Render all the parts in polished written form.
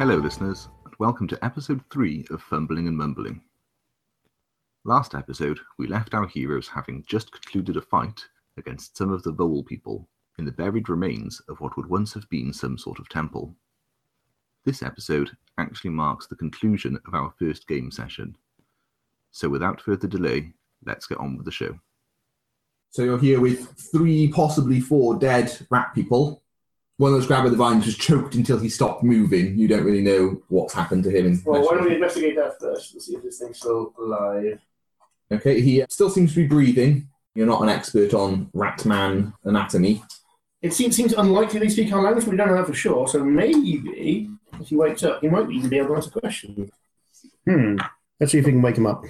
Hello, listeners, and welcome to episode 3 of Fumbling and Mumbling. Last episode, we left our heroes having just concluded a fight against some of the Bowl people in the buried remains of what would once have been some sort of temple. This episode actually marks the conclusion of our first game session. So without further delay, let's get on with the show. So you're here with 3, possibly 4 dead rat people. One that was grabbed by the vines was choked until he stopped moving. You don't really know what's happened to him. Well, why don't we investigate that first and see if this thing's still alive. Okay, he still seems to be breathing. You're not an expert on Ratman anatomy. It seems unlikely they speak our language, but we don't know that for sure, so maybe if he wakes up, he might even be able to answer questions. Let's see if we can wake him up.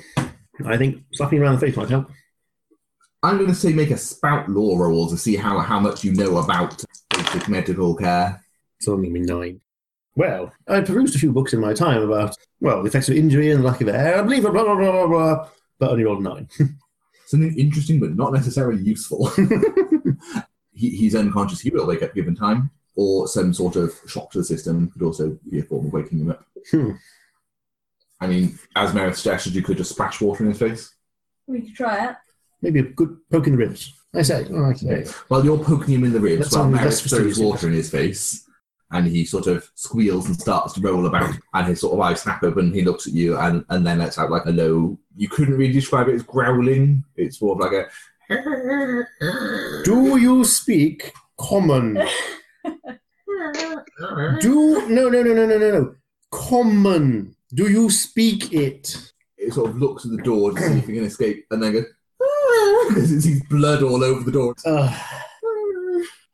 I think slapping around the face might help. I'm going to say make a spout law roll to see how much you know about basic medical care. It's only going to be 9. Well, I perused a few books in my time about, the effects of injury and the lack of air, I believe, blah, blah, blah, blah, blah, but only rolled 9. Something interesting but not necessarily useful. He's unconscious. He will wake up given time, or some sort of shock to the system could also be a form of waking him up. I mean, as Merith suggested, you could just splash water in his face. We could try it. Maybe a good poke in the ribs. I say. Well, you're poking him in the ribs while Merith throws water in his face, and he sort of squeals and starts to roll about, and his sort of eyes snap open, he looks at you, and then lets out like a low... You couldn't really describe it as growling. It's more of like a... Do you speak common? No. Common. Do you speak it? It sort of looks at the door to see if you can escape, and then goes... It sees blood all over the door.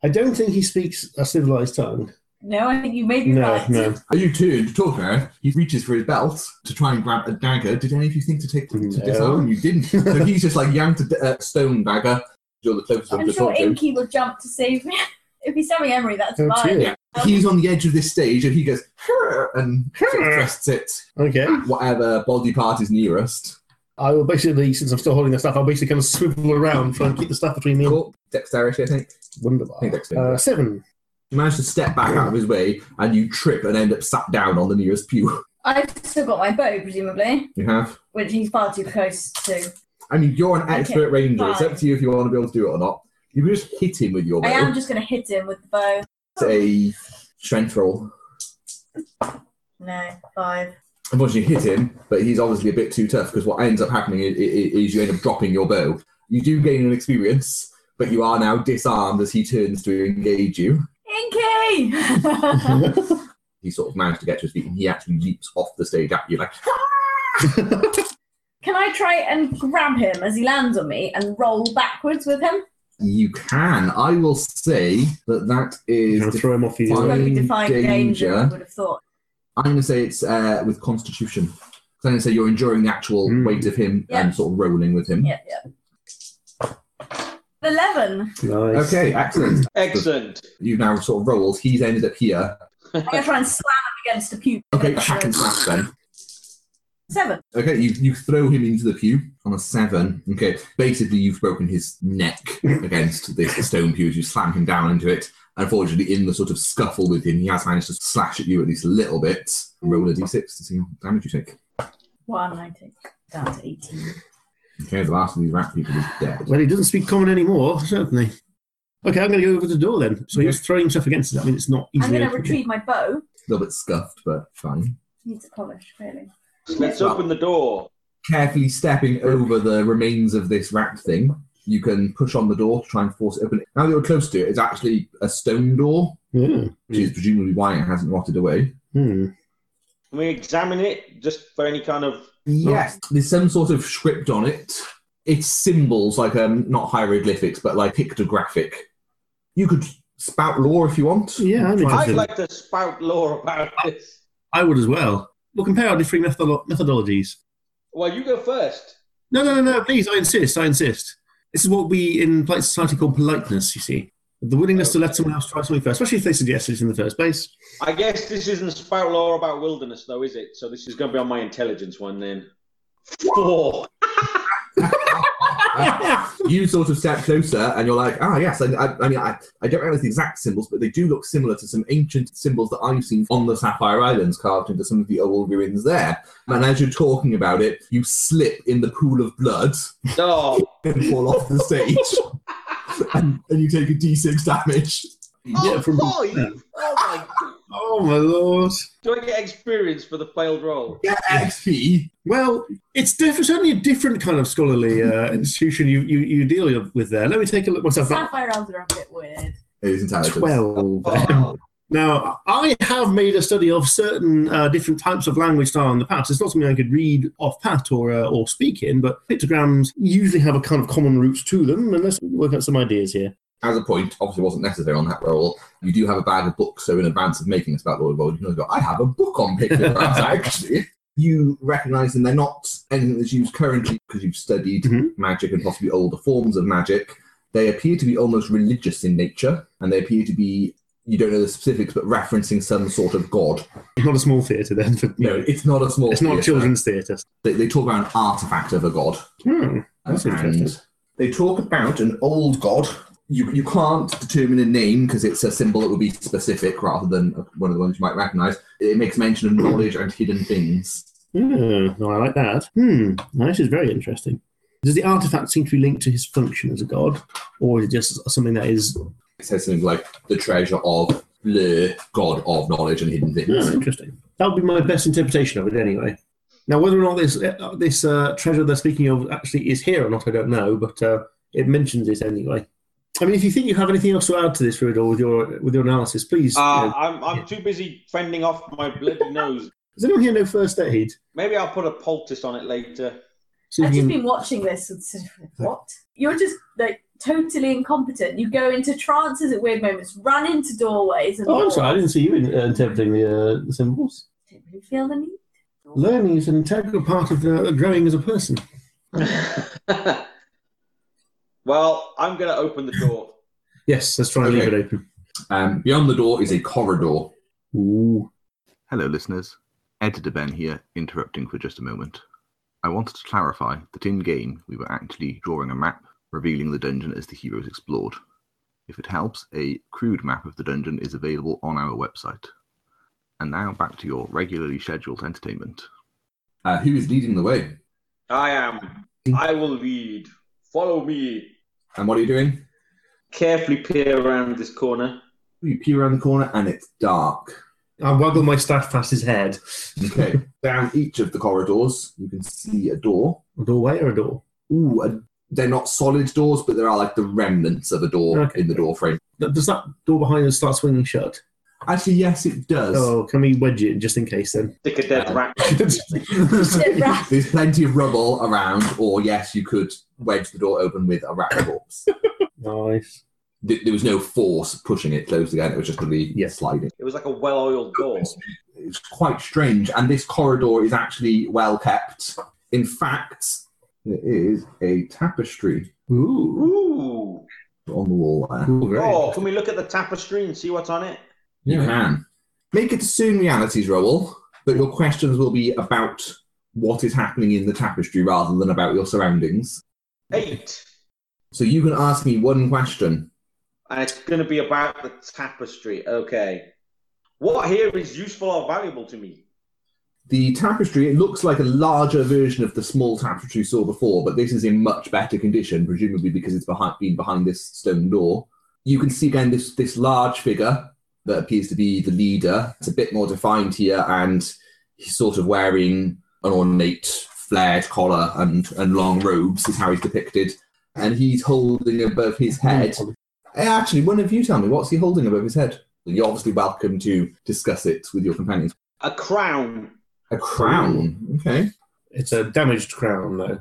I don't think he speaks a civilised tongue. No, I think you made me right. No. You turn to talk to her. He reaches for his belt to try and grab a dagger. Did any of you think to take to disarm? You didn't. So he's just like yanked a stone dagger. You're the closest I'm sure Inky will jump to save me. If he's stabbing Emery, that's fine. Yeah. He's on the edge of this stage and he goes, and thrusts it. Okay. Whatever body part is nearest. I will basically, since I'm still holding the staff, I'll basically kind of swivel around, try and keep the staff between me and... Cool. Dexterity, I think. Wonderful. I think dexterity. 7. You manage to step back out of his way, and you trip and end up sat down on the nearest pew. I've still got my bow, presumably. You have? Which he's far too close to. I mean, you're an expert ranger. Fine. It's up to you if you want to be able to do it or not. You can just hit him with your bow. I am just going to hit him with the bow. It's a strength roll. No, 5. Unfortunately, you hit him, but he's obviously a bit too tough, because what ends up happening is you end up dropping your bow. You do gain an experience, but you are now disarmed as he turns to engage you. Inky! He sort of managed to get to his feet, and he actually leaps off the stage at you, like... Can I try and grab him as he lands on me and roll backwards with him? You can. I will say that is... Can I throw him off his defined danger, I would have thought. I'm going to say it's with Constitution. So I'm going to say you're enduring the actual weight of him and sort of rolling with him. Yeah. 11. Nice. Okay, excellent. Excellent. You've now sort of rolled. He's ended up here. I'm going to try and slam him against the pew. Okay, hack and slash then. 7. Okay, you throw him into the pew on a 7. Okay, basically you've broken his neck against this stone pew as you slam him down into it. Unfortunately, in the sort of scuffle with him, he has managed to slash at you at least a little bit. Roll a d6 to see how much damage you take. 1, I take down to 18. Okay, the last of these rat people is dead. Well, he doesn't speak common anymore, certainly. Okay, I'm going to go over the door then. So he's throwing himself against it. I mean, it's not easy. I'm going to retrieve my bow. A little bit scuffed, but fine. Needs a polish, really. Let's open the door. Carefully stepping over the remains of this rat thing. You can push on the door to try and force it open. Now that you're close to it, it's actually a stone door, which is presumably why it hasn't rotted away. Can we examine it just for any kind of... Yes, there's some sort of script on it. It's symbols, like not hieroglyphics, but like pictographic. You could spout lore if you want. Yeah, I'd like to spout lore about this. I would as well. We'll compare our different methodologies. Well, you go first. No, please, I insist. This is what we in polite society call politeness, you see. The willingness to let someone else try something first, especially if they suggest it in the first place. I guess this isn't spout lore about wilderness, though, is it? So this is going to be on my intelligence one, then. 4. You sort of step closer and you're like, ah, yes. I mean, I don't realize the exact symbols, but they do look similar to some ancient symbols that I've seen on the Sapphire Islands carved into some of the old ruins there. And as you're talking about it, you slip in the pool of blood and fall off the stage. and you take a D6 damage. Oh my lord. Do I get experience for the failed roll? Yeah, XP. Well, it's certainly a different kind of scholarly institution you deal with there. Let me take a look myself. Sapphire rounds are a bit weird. It is entirely 12. Oh. Now, I have made a study of certain different types of language style in the past. It's not something I could read off pat or speak in, but pictograms usually have a kind of common roots to them, and let's work out some ideas here. As a point, obviously wasn't necessary on that roll. You do have a bag of books, so in advance of making this about Lord of Gold, you can go, I have a book on pictographs, actually. You recognise them, they're not anything that's used currently because you've studied magic and possibly older forms of magic. They appear to be almost religious in nature, and they appear to be, you don't know the specifics, but referencing some sort of god. It's not a small theatre, then. No, it's not a small theatre. It's not a children's theatre. They talk about an artefact of a god. Hmm, that's interesting. They talk about an old god. You can't determine a name because it's a symbol that would be specific rather than one of the ones you might recognise. It makes mention of knowledge and hidden things. Oh, well, I like that. This is very interesting. Does the artefact seem to be linked to his function as a god, or is it just something that is... It says something like the treasure of the god of knowledge and hidden things. Oh, interesting. That would be my best interpretation of it anyway. Now, whether or not this treasure they're speaking of actually is here or not, I don't know, but it mentions it anyway. I mean, if you think you have anything else to add to this, Ruidor, with your analysis, please. I'm too busy fending off my bloody nose. Does anyone here know first aid? Maybe I'll put a poultice on it later. So I've just been watching this. What? You're just like totally incompetent. You go into trances at weird moments, run into doorways. And I'm sorry, I didn't see you interpreting the symbols. I don't really feel the need. Learning is an integral part of growing as a person. Well, I'm going to open the door. Yes, let's try and leave it open. Beyond the door is a corridor. Ooh. Hello, listeners. Editor Ben here, interrupting for just a moment. I wanted to clarify that in-game we were actually drawing a map, revealing the dungeon as the heroes explored. If it helps, a crude map of the dungeon is available on our website. And now back to your regularly scheduled entertainment. Who is leading the way? I am. I will lead. Follow me. And what are you doing? Carefully peer around this corner. You peer around the corner and it's dark. I waggle my staff past his head. Okay. Down each of the corridors, you can see a door. A doorway or a door? Ooh, they're not solid doors, but there are like the remnants of a door in the door frame. Does that door behind us start swinging shut? Actually, yes, it does. Oh, can we wedge it just in case then? Stick a dead rat. There's plenty of rubble around, or yes, you could wedge the door open with a rat corpse. Nice. There was no force pushing it closed again. It was just really sliding. It was like a well-oiled door. It's quite strange, and this corridor is actually well kept. In fact, it is a tapestry. Ooh. On the wall there. Ooh, can we look at the tapestry and see what's on it? You can. Make it soon realities roll, but your questions will be about what is happening in the tapestry rather than about your surroundings. 8. So you can ask me one question. And it's going to be about the tapestry. Okay. What here is useful or valuable to me? The tapestry, it looks like a larger version of the small tapestry you saw before, but this is in much better condition, presumably because it's been behind this stone door. You can see again this large figure that appears to be the leader. It's a bit more defined here, and he's sort of wearing an ornate flared collar and long robes is how he's depicted. And he's holding above his head. Actually, one of you tell me, what's he holding above his head? You're obviously welcome to discuss it with your companions. A crown. A crown? Okay. It's a damaged crown, though.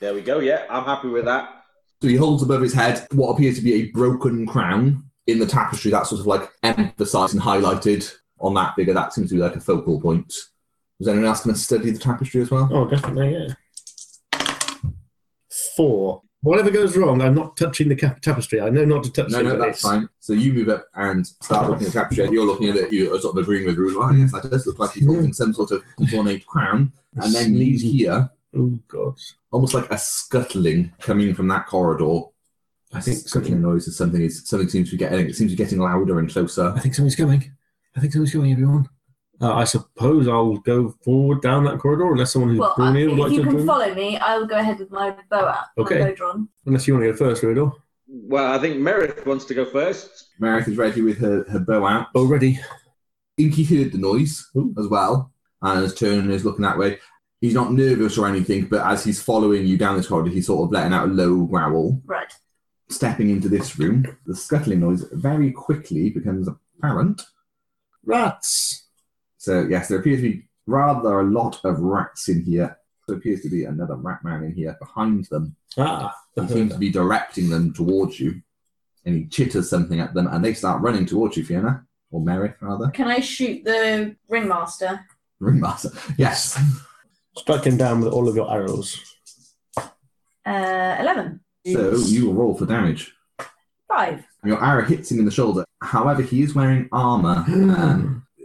There we go, yeah. I'm happy with that. So he holds above his head what appears to be a broken crown. In the tapestry, that's sort of like emphasised and highlighted on that figure. That seems to be like a focal point. Was anyone else going to study the tapestry as well? Oh, definitely, yeah. 4. Whatever goes wrong, I'm not touching the tapestry. I know not to touch it. No, that's fine. So you move up and start looking at the tapestry. You're looking at it, you're sort of agreeing with Ruidor. Yes, that does look like he's holding some sort of ornate crown. And then leaves here. Oh, God. Almost like a scuttling coming from that corridor. I think scuttling noise is something seems to be getting. It seems to be getting louder and closer. I think something's coming, everyone. I suppose I'll go forward down that corridor unless someone who's drawn me would like to join. If you can follow me, I'll go ahead with my bow out. Okay. My bow drawn. Unless you want to go first, Ruidor. Well, I think Merith wants to go first. Merith is ready with her bow out. Bow ready. Inky heard the noise as well and is turning and is looking that way. He's not nervous or anything, but as he's following you down this corridor, he's sort of letting out a low growl. Right. Stepping into this room, the scuttling noise very quickly becomes apparent. Rats! So, yes, there appears to be rather a lot of rats in here. There appears to be another rat man in here behind them. Ah, he seems to be directing them towards you. And he chitters something at them, and they start running towards you, Fiona. Or Merrick, rather. Can I shoot the ringmaster? Ringmaster, yes. Strike him down with all of your arrows. 11. So you will roll for damage. 5. Your arrow hits him in the shoulder. However, he is wearing armour.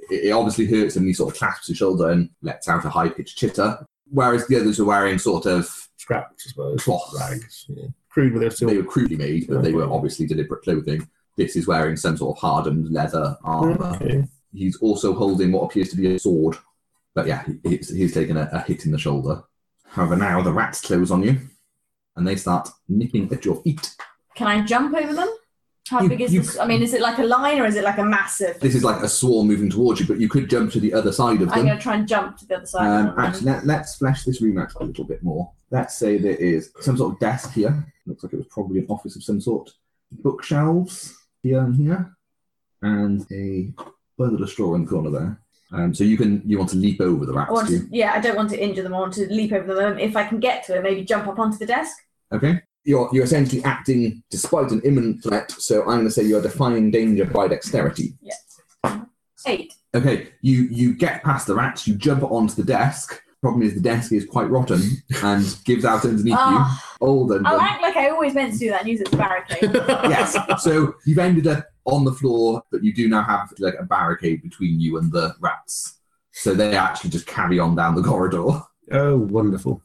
It obviously hurts him. He sort of clasps his shoulder and lets out a high-pitched chitter. Whereas the others are wearing sort of... scraps, I suppose. Cloth rags. Yeah. Crude with their... They were crudely made, but they were obviously deliberate clothing. This is wearing some sort of hardened leather armour. Okay. He's also holding what appears to be a sword. But yeah, he's taken a hit in the shoulder. However, now the rats close on you, and they start nipping at your feet. Can I jump over them? How big is this? I mean, is it like a line or is it like a massive... This is like a swarm moving towards you, but you could jump to the other side of them. I'm going to try and jump to the other side of them. Actually, let's flesh this room out a little bit more. Let's say there is some sort of desk here. Looks like it was probably an office of some sort. Bookshelves here and here. And a bundle of straw in the corner there. So you want to leap over the rats, do you? Yeah, I don't want to injure them. I want to leap over them. If I can get to it, maybe jump up onto the desk. Okay. You're essentially acting despite an imminent threat, so I'm going to say you're defying danger by dexterity. Yes. 8. Okay, you get past the rats, you jump onto the desk. Problem is the desk is quite rotten and gives out underneath you. I'll act like I always meant to do that and use it as a barricade. Yes, so you've ended up on the floor, but you do now have like a barricade between you and the rats. So they actually just carry on down the corridor. Oh, wonderful.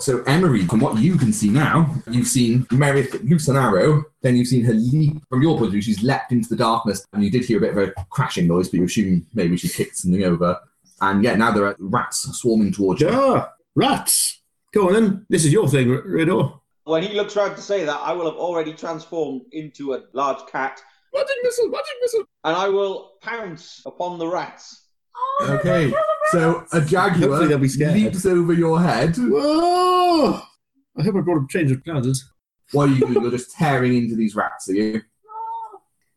So Emery, from what you can see now, you've seen Merith loose an arrow, then you've seen her leap from your point of view. She's leapt into the darkness, and you did hear a bit of a crashing noise, but you assume maybe she kicked something over. And yet now there are rats swarming towards you. Yeah, rats! Go on then, this is your thing, Ruidor. When he looks around to say that, I will have already transformed into a large cat. Magic missile! And I will pounce upon the rats. Oh, okay, so a jaguar leaps over your head. Whoa! I hope I brought a change of trousers. What are you doing? You're just tearing into these rats, are you?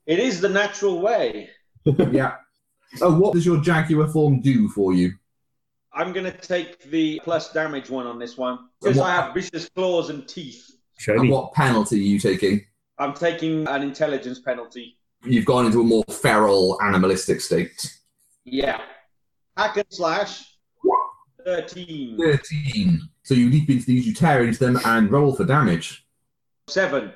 It is the natural way. Yeah. Oh, what does your jaguar form do for you? I'm going to take the plus damage one on this one, because I have vicious claws and teeth. Show me. And what penalty are you taking? I'm taking an intelligence penalty. You've gone into a more feral, animalistic state. Yeah. Hack and slash. 13. So you leap into these, you tear into them, and roll for damage. 7.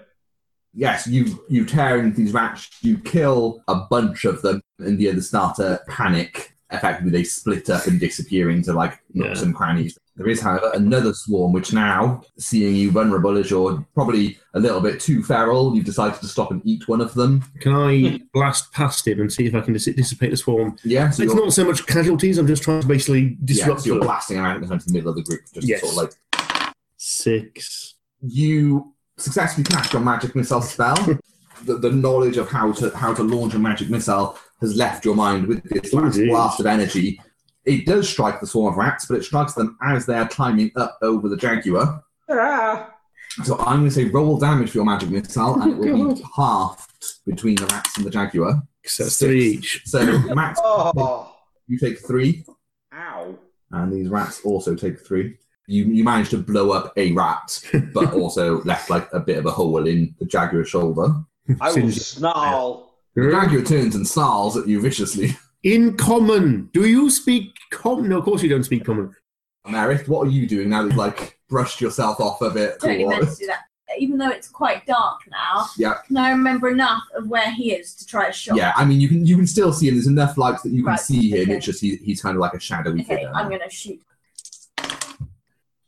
Yes, you tear into these rats, you kill a bunch of them, and the other starter panic. Effectively, they split up and disappear into, like, nooks and crannies. There is, however, another swarm, which now, seeing you vulnerable as you're probably a little bit too feral, you've decided to stop and eat one of them. Can I blast past him and see if I can dissipate the swarm? Yes. Yeah, so it's not so much casualties, I'm just trying to basically disrupt so you're blasting out into the middle of the group. Just sort of like... 6. You successfully cast your magic missile spell. The knowledge of how to launch a magic missile has left your mind with this last blast of energy. It does strike the swarm of rats, but it strikes them as they are climbing up over the jaguar. Ah. So I'm going to say roll damage for your magic missile, and it will be halved between the rats and the jaguar. So 3 each. So Max, you take 3. Ow. And these rats also take 3. You managed to blow up a rat, but also left like a bit of a hole in the jaguar's shoulder. I will snarl. The jaguar turns and snarls at you viciously. In common. Do you speak common? No, of course you don't speak common. Merith, what are you doing now that you've, like, brushed yourself off a bit? Totally meant to do that. Even though it's quite dark now, can I remember enough of where he is to try a shot? Yeah, I mean, you can still see him. There's enough lights that you can see him. Okay. It's just he's kind of like a shadowy figure. Okay, I'm going to shoot.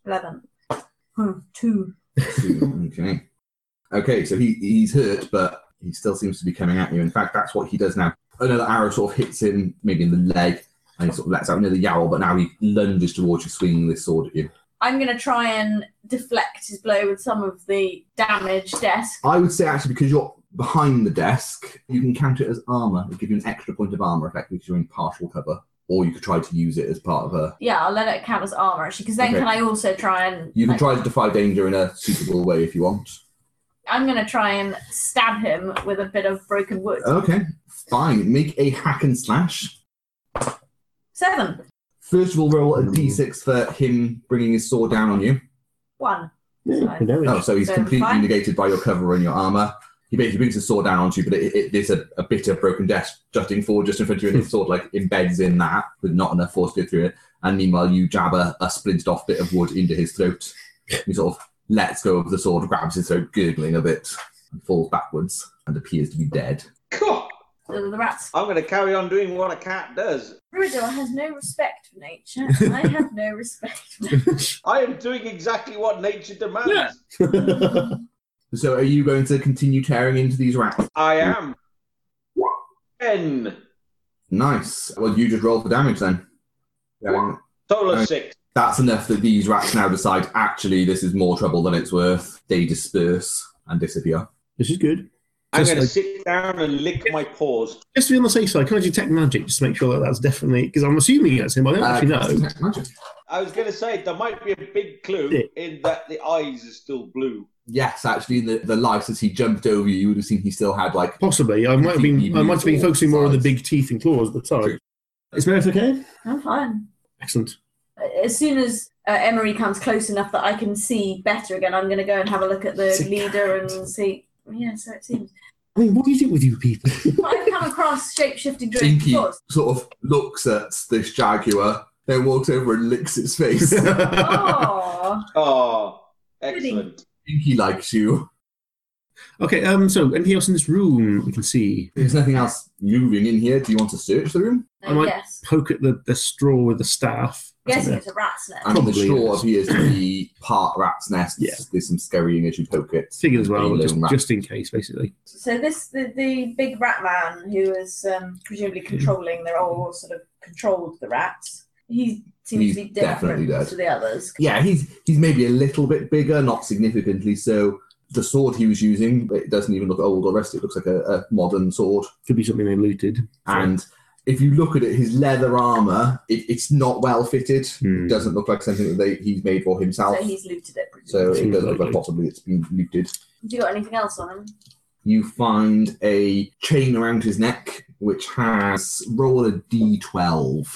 11. 2. Okay. Okay, so he's hurt, but he still seems to be coming at you. In fact, that's what he does now. Another arrow sort of hits him, maybe in the leg, and he sort of lets out another yowl, but now he lunges towards you, swinging this sword at you. I'm going to try and deflect his blow with some of the damaged desk. I would say, actually, because you're behind the desk, you can count it as armour. It'll give you an extra point of armour, effectively, because you're in partial cover. Or you could try to use it as part of her. Yeah, I'll let it count as armour, actually, because then okay. Can I also try and... You can try to defy danger in a suitable way if you want. I'm going to try and stab him with a bit of broken wood. Okay, fine. Make a hack and slash. 7. First of all, roll a d6 for him bringing his sword down on you. 1. So he's completely negated by your cover and your armour. He basically brings his sword down onto you, but there's a bit of broken desk jutting forward just in front of you, and his sword like embeds in that with not enough force to go through it. And meanwhile, you jab a splintered off bit of wood into his throat. He sort of lets go of the sword, grabs his throat, gurgling a bit, and falls backwards and appears to be dead. Cool. The rats. I'm going to carry on doing what a cat does. Ruidor has no respect for nature. I have no respect for nature. I am doing exactly what nature demands. Yeah. So are you going to continue tearing into these rats? I am. 10. Nice. Well, you just roll for damage then. Total of 6. That's enough that these rats now decide, actually, this is more trouble than it's worth. They disperse and disappear. This is good. I'm going to sit down and lick my paws. Just to be on the safe side, can I detect magic? Just to make sure that's definitely... Because I'm assuming that's him, I don't actually know. Magic. I was going to say, there might be a big clue in that the eyes are still blue. Yes, actually, the light, as he jumped over you would have seen he still had, like... Possibly. I might have been focusing more on the big teeth and claws, but sorry. True. Is Merith okay? I'm fine. Excellent. As soon as Emery comes close enough that I can see better again, I'm going to go and have a look at the leader and see... Yeah, so it seems... I mean, what do you do with you people? Well, I've come across shape-shifting dragons. Dinky sort of looks at this jaguar, then walks over and licks its face. Oh, excellent. Dinky likes you. Okay, so anything else in this room we can see? There's nothing else moving in here. Do you want to search the room? I might poke at the straw with the staff. I'm guessing it's a rat's nest. And the straw appears to be part rat's nest. Yeah. There's some scurrying as you poke it. Figure as well, just in case, basically. So this, the big rat man who is presumably controlling, they're all sort of controlled the rats. He seems to be different to the others. Yeah, he's maybe a little bit bigger, not significantly so. The sword he was using, it doesn't even look old or rusty. It looks like a modern sword. Could be something they looted. And if you look at it, his leather armour, it's not well fitted. It doesn't look like something that he's made for himself. So he's looted it. So it doesn't look like possibly it's been looted. Have you got anything else on him? You find a chain around his neck, which has, roll a d12.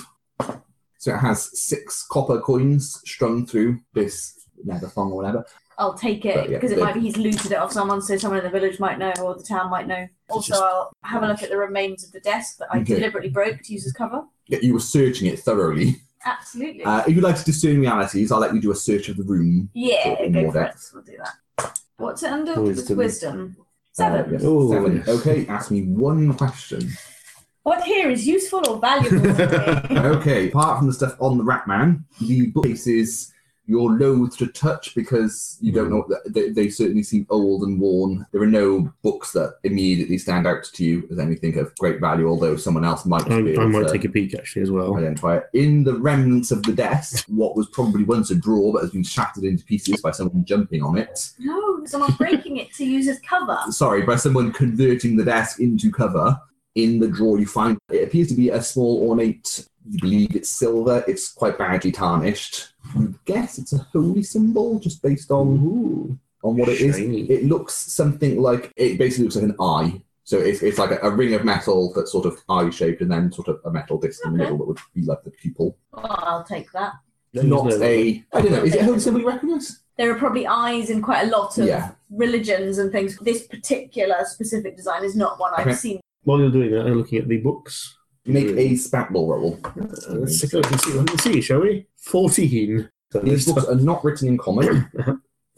So it has 6 copper coins strung through this leather thong or whatever. I'll take it, because it might be he's looted it off someone, so someone in the village might know, or the town might know. Also, I'll have a look at the remains of the desk that I deliberately broke to use as cover. Yeah, you were searching it thoroughly. Absolutely. If you'd like to discern realities, I'll let you do a search of the room. Yeah, go for it. We'll do that. What's it under? Wisdom. 7. 7. Okay, ask me one question. What here is useful or valuable to me? Okay, apart from the stuff on the rat man, the bookcase is... You're loath to touch because you don't know. They certainly seem old and worn. There are no books that immediately stand out to you as anything of great value, although someone else might be able to... I might take a peek, actually, as well. Identify it. In the remnants of the desk, what was probably once a drawer but has been shattered into pieces by someone jumping on it. No, someone breaking it to use as cover. Sorry, by someone converting the desk into cover. In the drawer you find it appears to be a small ornate... You believe it's silver. It's quite badly tarnished. I guess it's a holy symbol, just based on what it is. It looks something like... It basically looks like an eye. So it's like a ring of metal that's sort of eye-shaped and then sort of a metal disc in the middle that would be like the pupil. Well, I'll take that. I don't know. Is it a holy symbol you recognise? There are probably eyes in quite a lot of religions and things. This particular specific design is not one I've seen. While you're doing that, I'm looking at the books. Make a spatball roll. Let's take a look and see what we can see, shall we? 14. These books are not written in common.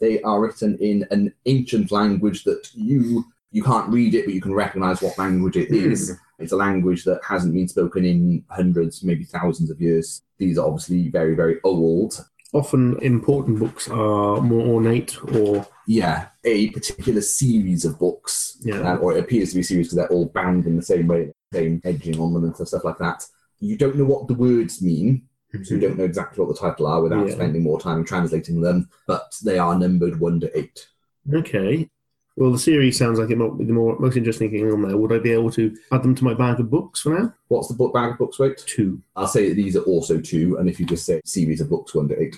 They are written in an ancient language that you can't read it, but you can recognise what language it is. It's a language that hasn't been spoken in hundreds, maybe thousands of years. These are obviously very, very old. often important books are more ornate or... Yeah, a particular series of books. Yeah. Or it appears to be a series because they're all bound in the same way, same edging on them and stuff like that. You don't know what the words mean, so you don't know exactly what the title are without spending more time translating them, but they are numbered 1 to 8. Okay. Well, the series sounds like it might be the most interesting thing on there. Would I be able to add them to my bag of books for now? What's the bag of books weight? 2. I'll say these are also 2, and if you just say series of books 1 to 8.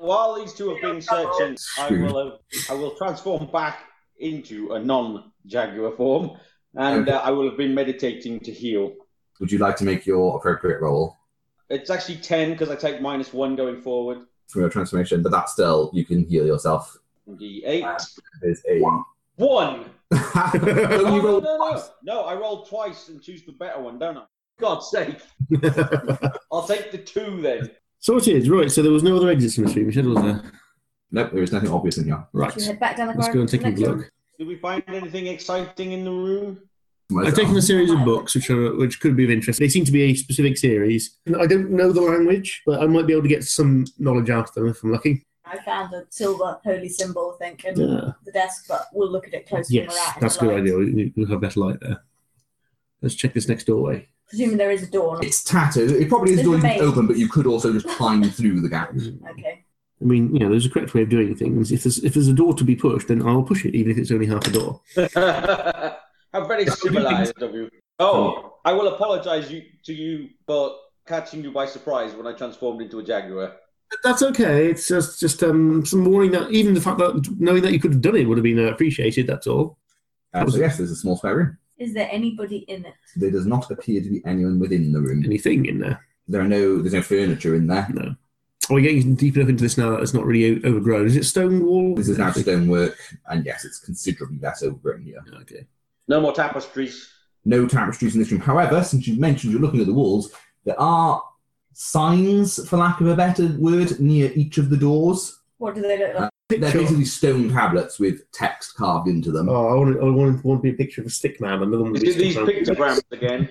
While these two have been searching, I will transform back into a non-Jaguar form, and I will have been meditating to heal. Would you like to make your appropriate roll? It's actually 10, because I take -1 going forward. From your transformation, but that's still, you can heal yourself. D8. There's a... 1! No, I rolled twice and choose the better one, don't I? God's sake. I'll take the 2 then. Sorted, right, so there was no other exits from the stream, was there? Nope, there was nothing obvious in here. Right, let's go and take a look. Did we find anything exciting in the room? I've taken a series of books which could be of interest. They seem to be a specific series. I don't know the language, but I might be able to get some knowledge out of them if I'm lucky. I found a silver holy symbol, I think, in the desk, but we'll look at it closer. Yes, that's a good idea. We'll have better light there. Let's check this next doorway. Presuming there is a door. It's tattered. It probably is a door you can open, but you could also just climb through the gap. Okay. I mean, you know, there's a correct way of doing things. If there's a door to be pushed, then I'll push it, even if it's only half a door. How very civilized of you. Oh, I will apologise to you for catching you by surprise when I transformed into a jaguar. That's okay. It's just some warning that even the fact that knowing that you could have done it would have been appreciated, that's all. So yes, there's a small spare room. Is there anybody in it? There does not appear to be anyone within the room. Anything in there? There's no furniture in there. No. Are we getting deep enough into this now that it's not really overgrown? Is it stone wall? This is now stonework, and yes, it's considerably less overgrown here. Okay. No more tapestries. No tapestries in this room. However, since you've mentioned you're looking at the walls, there are signs, for lack of a better word, near each of the doors. What do they look like? They're basically stone tablets with text carved into them. Oh, I want to be a picture of a stick man. Another one. These pictograms again.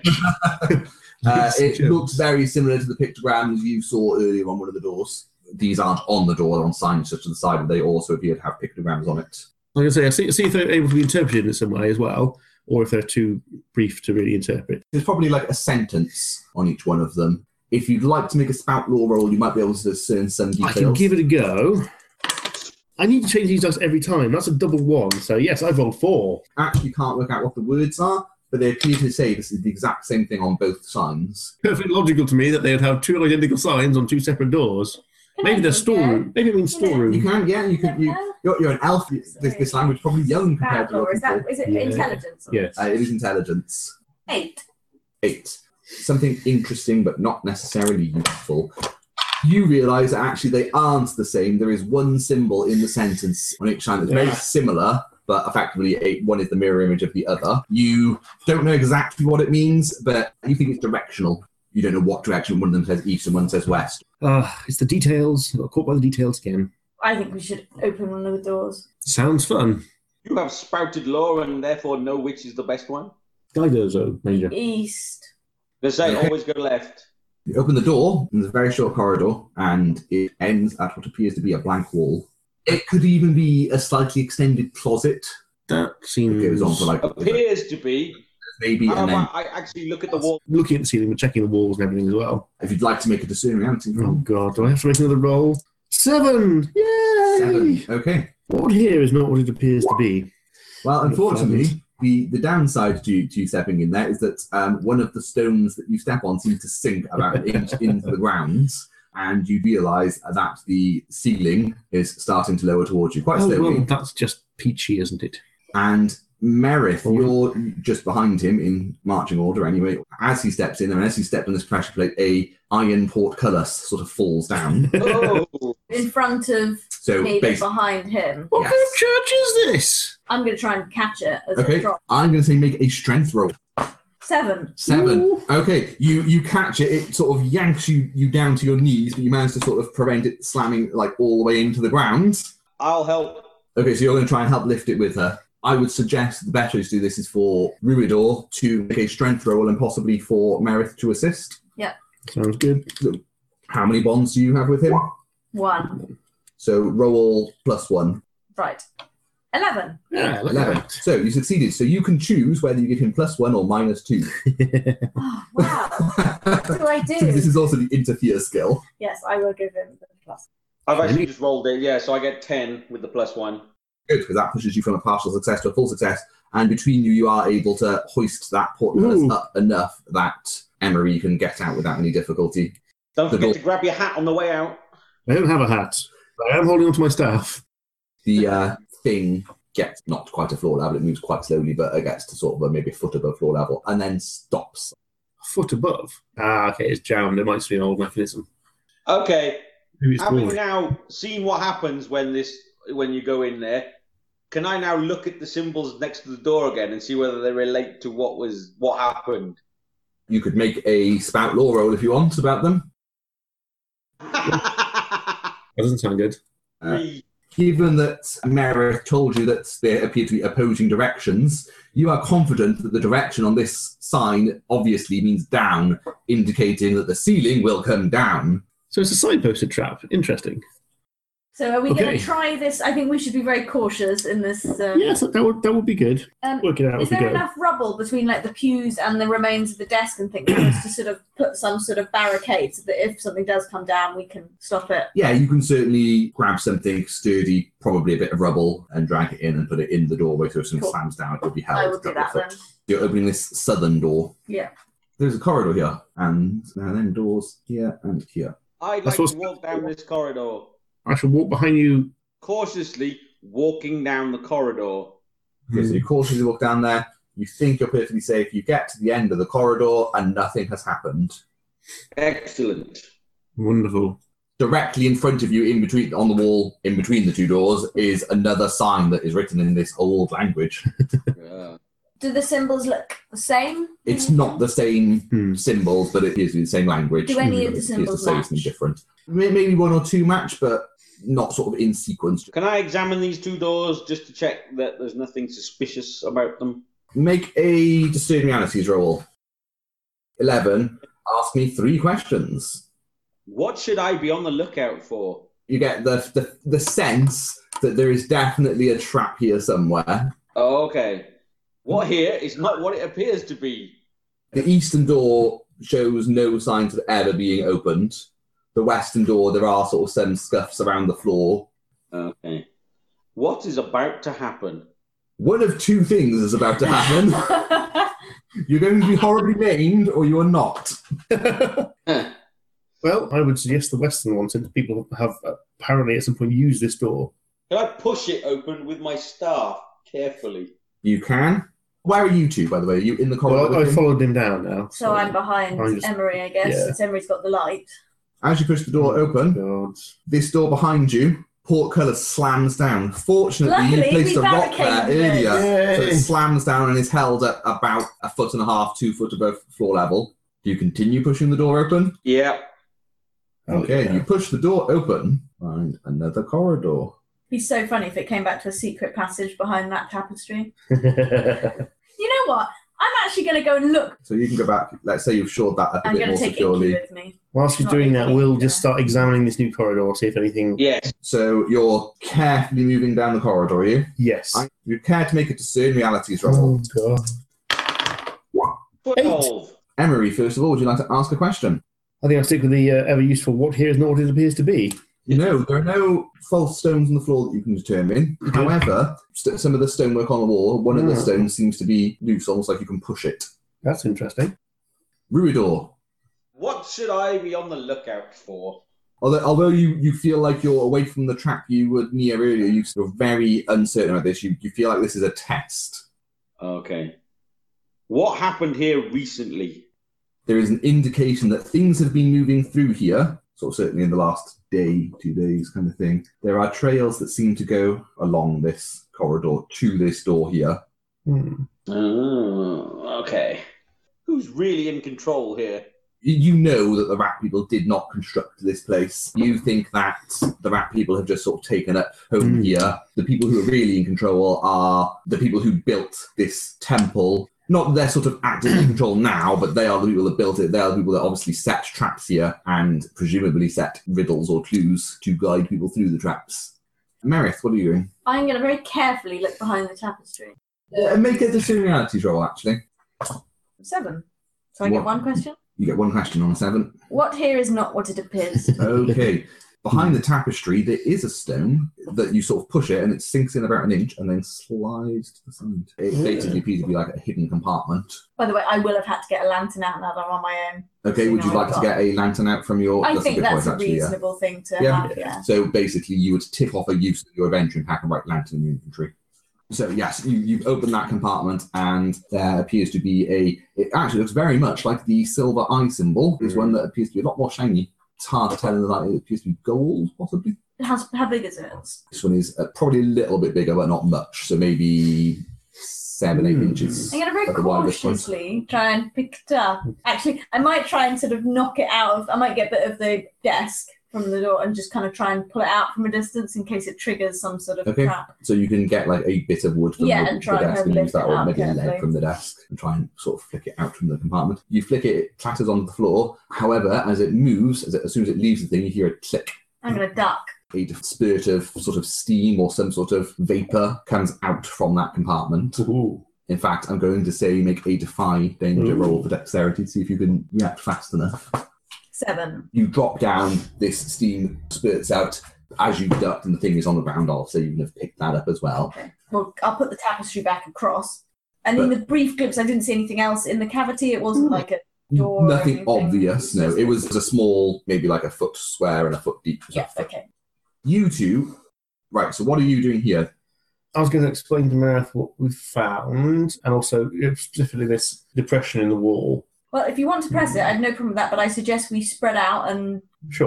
It looks very similar to the pictograms you saw earlier on one of the doors. These aren't on the door; they're on signs just to the side, but they also appear to have pictograms on it. Like I say, I see if they're able to be interpreted in some way as well, or if they're too brief to really interpret. There's probably like a sentence on each one of them. If you'd like to make a spout law roll, you might be able to discern some details. I can give it a go. I need to change these dice every time. That's a double 1. So yes, I've rolled 4. Actually, you can't work out what the words are, but they appear to say this is the exact same thing on both signs. Perfectly logical to me that they'd have 2 identical signs on 2 separate doors. Maybe they're storeroom. Maybe it means storeroom. You can, yeah. You're an elf. This language probably young compared to is it intelligence? Yes. It is intelligence. 8. Something interesting, but not necessarily useful. You realise that actually they aren't the same. There is one symbol in the sentence on each sign that's very similar, but effectively one is the mirror image of the other. You don't know exactly what it means, but you think it's directional. You don't know what direction. One of them says east and one says west. It's the details. I got caught by the details again. I think we should open one of the doors. Sounds fun. You have spouted lore and therefore know which is the best one. Skydozo, Major. East. They say always go left. You open the door, and there's a very short corridor, and it ends at what appears to be a blank wall. It could even be a slightly extended closet. That seems... It goes on for like... Appears to be. Maybe, and then... I actually look at the wall. Looking at the ceiling and checking the walls and everything as well. If you'd like to make a discerning roll. Oh, God, do I have to make another roll? 7! Yay! 7, okay. What here is not what it appears to be. Well, unfortunately... The downside to you stepping in there is that one of the stones that you step on seems to sink about an inch into the ground, and you realise that the ceiling is starting to lower towards you quite slowly. Well, that's just peachy, isn't it? And Merith, you're just behind him in marching order anyway. As he steps in, and as he steps on this pressure plate, a iron portcullis sort of falls down. In front of... So maybe behind him. What kind of church is this? I'm going to try and catch it as it drops. I'm going to say make a strength roll. 7. Ooh. Okay, you catch it. It sort of yanks you down to your knees, but you manage to sort of prevent it slamming like all the way into the ground. I'll help. Okay, so you're going to try and help lift it with her. I would suggest the better way to do this is for Ruidor to make a strength roll and possibly for Merith to assist. Yep. Sounds good. So how many bonds do you have with him? 1. So roll +1. Right. 11. Yeah, 11. So you succeeded. So you can choose whether you give him +1 or -2. Oh, wow. What do I do? So this is also the interfere skill. Yes, I will give him the +1. I've actually just rolled it, yeah, so I get 10 with the +1. Good, because that pushes you from a partial success to a full success, and between you are able to hoist that portcullis up enough that Emery can get out without any difficulty. Don't forget to grab your hat on the way out. I don't have a hat. I am holding on to my staff. The thing gets not quite to floor level. It moves quite slowly, but it gets to sort of maybe a foot above floor level, and then stops. A foot above? Ah, okay, it's jammed. It might just be an old mechanism. Okay. Having now seen what happens when you go in there, can I now look at the symbols next to the door again and see whether they relate to what happened? You could make a spout law roll if you want about them. That doesn't sound good. Given that Merrick told you that there appear to be opposing directions, you are confident that the direction on this sign obviously means down, indicating that the ceiling will come down. So it's a signposted trap. Interesting. So are we going to try this? I think we should be very cautious in this. Yes, that would be good. Work it out. Is there enough rubble between like the pews and the remains of the desk and things to sort of put some sort of barricade so that if something does come down, we can stop it? Yeah, you can certainly grab something sturdy, probably a bit of rubble, and drag it in and put it in the doorway so if something slams down, it will be held. I will do that then. You're opening this southern door. Yeah. There's a corridor here, and then doors here and here. I'd like to walk down this corridor. I shall walk behind you. Cautiously walking down the corridor. Okay, so you cautiously walk down there. You think you're perfectly safe. You get to the end of the corridor and nothing has happened. Excellent. Wonderful. Directly in front of you, on the wall, in between the two doors, is another sign that is written in this old language. Yeah. Do the symbols look the same? It's not the same symbols, but it is the same language. Do any of the symbols match? Different. Maybe one or two match, but not sort of in sequence. Can I examine these two doors just to check that there's nothing suspicious about them? Make a Discern Realities roll. 11. Ask me 3 questions. What should I be on the lookout for? You get the sense that there is definitely a trap here somewhere. Oh, okay. What here is not what it appears to be. The eastern door shows no signs of ever being opened. The western door, there are sort of some scuffs around the floor. Okay. What is about to happen? One of two things is about to happen. You're going to be horribly maimed, or you are not. Well, I would suggest the western one, since people have apparently at some point used this door. Can I push it open with my staff carefully? You can. Where are you two, by the way? Are you in the corridor? Well, I followed him down now. So I'm behind Emery, I guess, since Emery's got the light. As you push the door open, this door behind you, portcullis slams down. Fortunately, you placed a rock there earlier, so it slams down and is held at about 1.5 foot, 2 foot above floor level. Do you continue pushing the door open? Yeah. Okay, you push the door open, find another corridor. It'd be so funny if it came back to a secret passage behind that tapestry. You know what? I'm actually going to go and look. So you can go back. Let's say you've shored that up a bit more securely. I'm going to take Inky with me. Whilst you're doing that, we'll just start examining this new corridor, see if anything... Yes. So you're carefully moving down the corridor, are you? Yes. You care to make a Discern Realities roll? Oh, God. 8. Emery, first of all, would you like to ask a question? I think I'll stick with the ever-useful what here is not what it appears to be. No, there are no false stones on the floor that you can determine. Okay. However, some of the stonework on the wall, one of the stones seems to be loose, almost like you can push it. That's interesting. Ruidor. What should I be on the lookout for? Although you feel like you're away from the trap you were near earlier, you're very uncertain about this. You feel like this is a test. Okay. What happened here recently? There is an indication that things have been moving through here, sort of certainly in the last... day, 2 days kind of thing. There are trails that seem to go along this corridor to this door here. Oh, okay. Who's really in control here? You know that the rat people did not construct this place. You think that the rat people have just sort of taken it home here. The people who are really in control are the people who built this temple Not that they're sort of actively in control now, but they are the people that built it. They are the people that obviously set traps here and presumably set riddles or clues to guide people through the traps. Merith, what are you doing? I'm going to very carefully look behind the tapestry. Make a disorientation roll, actually. 7. So I get one question? You get one question on 7. What here is not what it appears. Okay. Behind the tapestry, there is a stone that you sort of push it and it sinks in about an inch and then slides to the side. It basically appears to be like a hidden compartment. By the way, I will have had to get a lantern out now that I'm on my own. Okay, would you like to get a lantern out from your... I think that's a reasonable thing to have, yeah. So basically you would tick off a use of your adventuring pack and write lantern in your inventory. So yes, you've opened that compartment and there appears to be a... It actually looks very much like the silver eye symbol. It's one that appears to be a lot more shiny. It's hard to tell in the light. It appears to be gold, possibly. How big is it? This one is probably a little bit bigger, but not much. So maybe 7-8 inches. I'm going to very cautiously try and pick it up. Actually, I might try and sort of knock it out of... I might get a bit of the desk from the door and just kind of try and pull it out from a distance in case it triggers some sort of trap. So you can get like a bit of wood from the desk and use that, or maybe a leg from the desk and try and sort of flick it out from the compartment. You flick it, it clatters onto the floor. However, as it moves, as soon as it leaves the thing, you hear a click. I'm going to duck. A spurt of sort of steam or some sort of vapour comes out from that compartment. Ooh. In fact, I'm going to say make a defy danger roll for dexterity to see if you can react fast enough. 7. You drop down, this steam spurts out as you duck, and the thing is on the ground, so you can have picked that up as well. Okay. Well, I'll put the tapestry back across. And in the brief glimpse, I didn't see anything else in the cavity. It wasn't like a door. Nothing obvious, no. It was a small, maybe like a foot square and a foot deep. Yes, okay. You two, right, so what are you doing here? I was going to explain to Merith what we found, and also specifically this depression in the wall. Well, if you want to press it, I have no problem with that, but I suggest we spread out and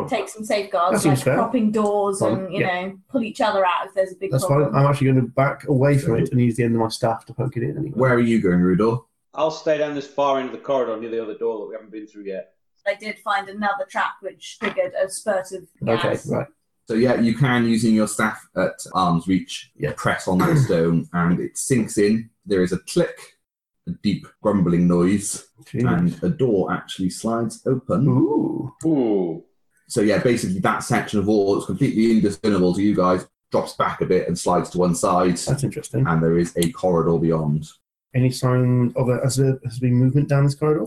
take some safeguards, like propping doors and, you know, pull each other out if there's a big problem. That's fine. I'm actually going to back away from it and use the end of my staff to poke it in anyway. Where are you going, Ruidor? I'll stay down this far end of the corridor near the other door that we haven't been through yet. I did find another trap which triggered a spurt of gas. Okay, right. So, you can, using your staff at arm's reach, press on that stone and it sinks in. There is a click. A deep grumbling noise, and a door actually slides open. Ooh. So basically that section of wall that's completely indiscernible to you guys drops back a bit and slides to one side. That's interesting. And there is a corridor beyond. Any sign of has there been movement down this corridor?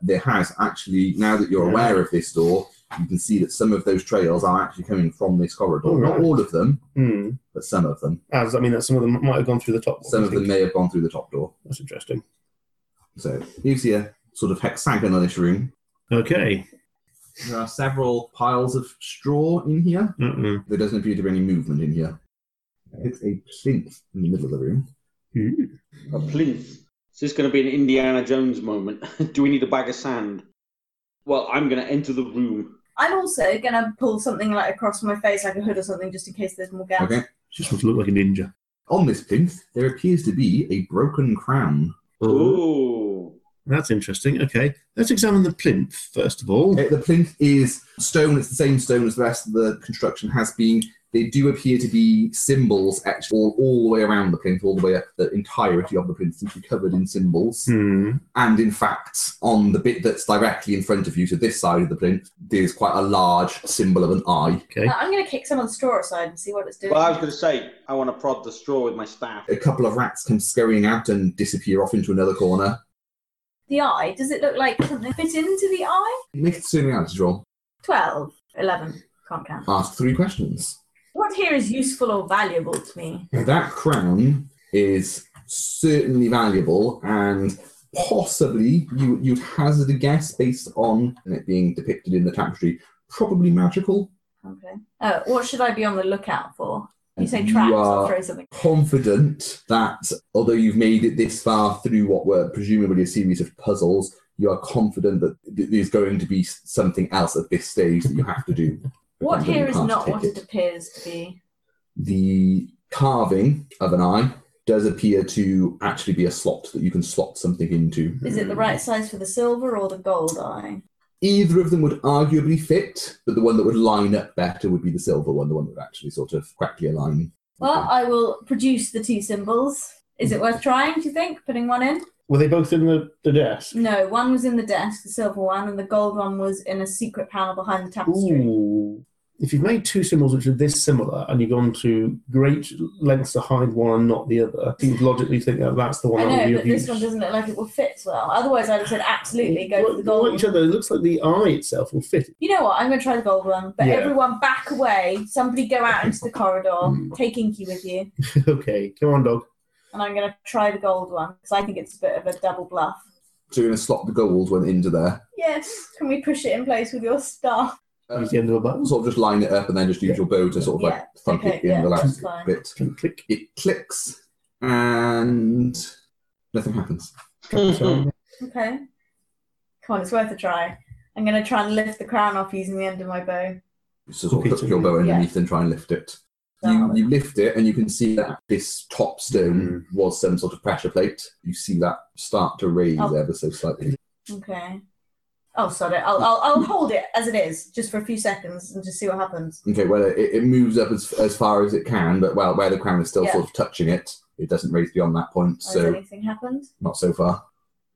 There has actually. Now that you're aware of this door, you can see that some of those trails are actually coming from this corridor. Oh, right. Not all of them, but some of them. Does that mean that some of them might have gone through the top door? Some of them may have gone through the top door. That's interesting. So, you see a sort of hexagonalish room. Okay. There are several piles of straw in here. There doesn't appear to be any movement in here. It's a plinth in the middle of the room. A plinth? Is this going to be an Indiana Jones moment? Do we need a bag of sand? Well, I'm going to enter the room. I'm also going to pull something like across my face, like a hood or something, just in case there's more gas. Okay. She just wants to look like a ninja. On this plinth, there appears to be a broken crown. Ooh. That's interesting. Okay. Let's examine the plinth, first of all. The plinth is stone. It's the same stone as the rest of the construction has been. They do appear to be symbols, actually, all the way around the plinth, all the way up. The entirety of the plinth seems to be covered in symbols. And, in fact, on the bit that's directly in front of you, to this side of the plinth, there's quite a large symbol of an eye. Okay. I'm going to kick some of the straw aside and see what it's doing. Well, I was going to say, I want to prod the straw with my staff. A couple of rats come scurrying out and disappear off into another corner. The eye? Does it look like something fit into the eye? Make it soon out to roll. 12. 11. Can't count. Ask 3 questions. What here is useful or valuable to me? That crown is certainly valuable, and possibly you'd hazard a guess based on it being depicted in the tapestry. Probably magical. Okay. What should I be on the lookout for? You say traps, I'll throw something. Confident that although you've made it this far through what were presumably a series of puzzles, you are confident that there's going to be something else at this stage that you have to do. What here is not what it appears to be? The carving of an eye does appear to actually be a slot that you can slot something into. Is it the right size for the silver or the gold eye? Either of them would arguably fit, but the one that would line up better would be the silver one, the one that would actually sort of correctly align. Well, I will produce the two symbols. Is it worth trying, do you think, putting one in? Were they both in the desk? No, one was in the desk, the silver one, and the gold one was in a secret panel behind the tapestry. Ooh. If you've made two symbols which are this similar and you've gone to great lengths to hide one and not the other, I think logically think that that's the one that will be abused. I know, but this one doesn't look like it will fit well. Otherwise, I'd have said absolutely go for the gold one. Each other, it looks like the eye itself will fit. You know what? I'm going to try the gold one, but everyone back away. Somebody go out into the corridor. Take Inky with you. Okay, come on, dog. And I'm going to try the gold one because I think it's a bit of a double bluff. So you're going to slot the gold one into there? Yes. Can we push it in place with your staff? Use the end of a button. Sort of just line it up and then just use your bow to sort of thump it in the last bit. Click. It clicks and nothing happens. Okay. Come on, it's worth a try. I'm going to try and lift the crown off using the end of my bow. So sort of put your bow underneath and try and lift it. You lift it and you can see that this top stone was some sort of pressure plate. You see that start to raise ever so slightly. Okay. Oh, sorry. I'll hold it as it is, just for a few seconds, and just see what happens. Okay, well, it moves up as far as it can, but where the crown is still sort of touching it, it doesn't raise beyond that point. So has anything happened? Not so far.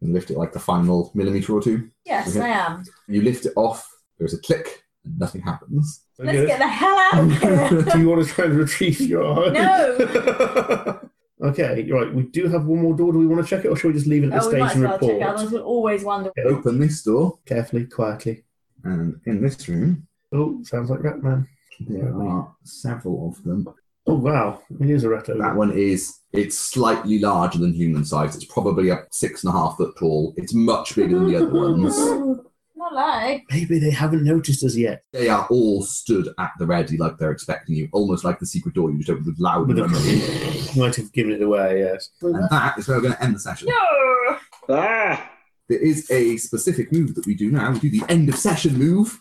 You lift it like the final millimetre or two. Yes, okay. I am. You lift it off, there's a click, and nothing happens. Let's get the hell out of here! Do you want to try and retrieve your eye? No! Okay, right, we do have one more door. Do we want to check it, or should we just leave it at the stage and report? Check it. Otherwise we'll always wonder. Open this door. Carefully, quietly. And in this room... Oh, sounds like Ratman. There are several of them. Oh, wow. It is a rat ogre. That one is... It's slightly larger than human size. It's probably up 6.5 foot tall. It's much bigger than the other ones. Not like... Maybe they haven't noticed us yet. They are all stood at the ready like they're expecting you. Almost like the secret door you just opened with loud... Might have given it away, yes. And that is where we're going to end the session. No! Ah! There is a specific move that we do now. We do the end of session move.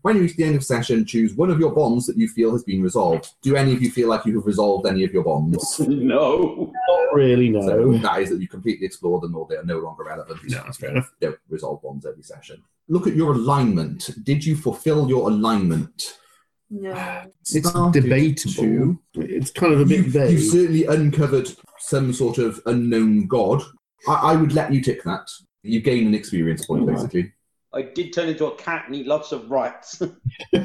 When you reach the end of session, choose one of your bonds that you feel has been resolved. Do any of you feel like you have resolved any of your bonds? No. Not really, no. So that is that you completely explored them or they are no longer relevant. No, that's fair enough. Don't resolve bonds every session. Look at your alignment. Did you fulfill your alignment? No. It's debatable. It's kind of a bit vague. You certainly uncovered some sort of unknown god. I would let you tick that. You gain an experience point, basically. I did turn into a cat and eat lots of rats. I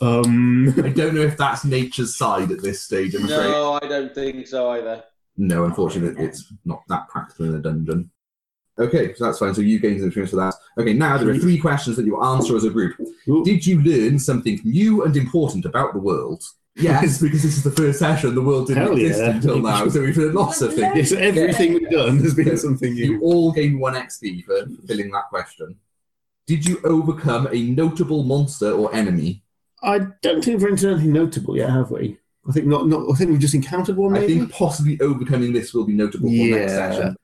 don't know if that's nature's side at this stage, I'm afraid. No, I don't think so either. No, unfortunately, it's not that practical in a dungeon. Okay, so that's fine. So you gained some experience for that. Okay, now there are three questions that you answer as a group. Ooh. Did you learn something new and important about the world? Yes, because this is the first session. The world didn't exist until now, so we've learned lots of things. Yes, everything we've done has been something new. You all gained 1 XP for filling that question. Did you overcome a notable monster or enemy? I don't think we've encountered anything notable yet, have we? I think not. I think we've just encountered one. Maybe? I think possibly overcoming this will be notable for next session.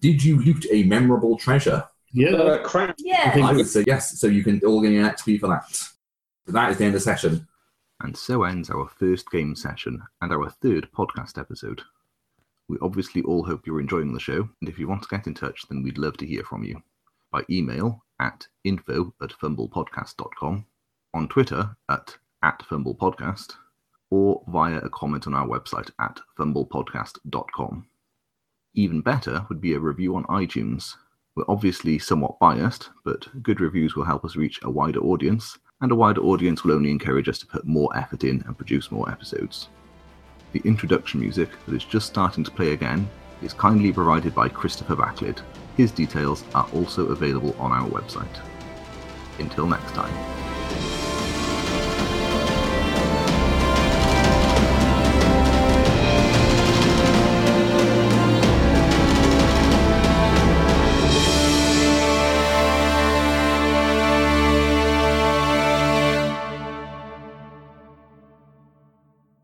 Did you loot a memorable treasure? Yeah. I would say yes, so you can all gain an XP for that. So that is the end of the session. And so ends our first game session and our third podcast episode. We obviously all hope you're enjoying the show, and if you want to get in touch, then we'd love to hear from you. By email at info@FumblePodcast.com, on Twitter at FumblePodcast, or via a comment on our website at FumblePodcast.com. Even better would be a review on iTunes. We're obviously somewhat biased, but good reviews will help us reach a wider audience, and a wider audience will only encourage us to put more effort in and produce more episodes. The introduction music that is just starting to play again is kindly provided by Christopher Batlid. His details are also available on our website. Until next time.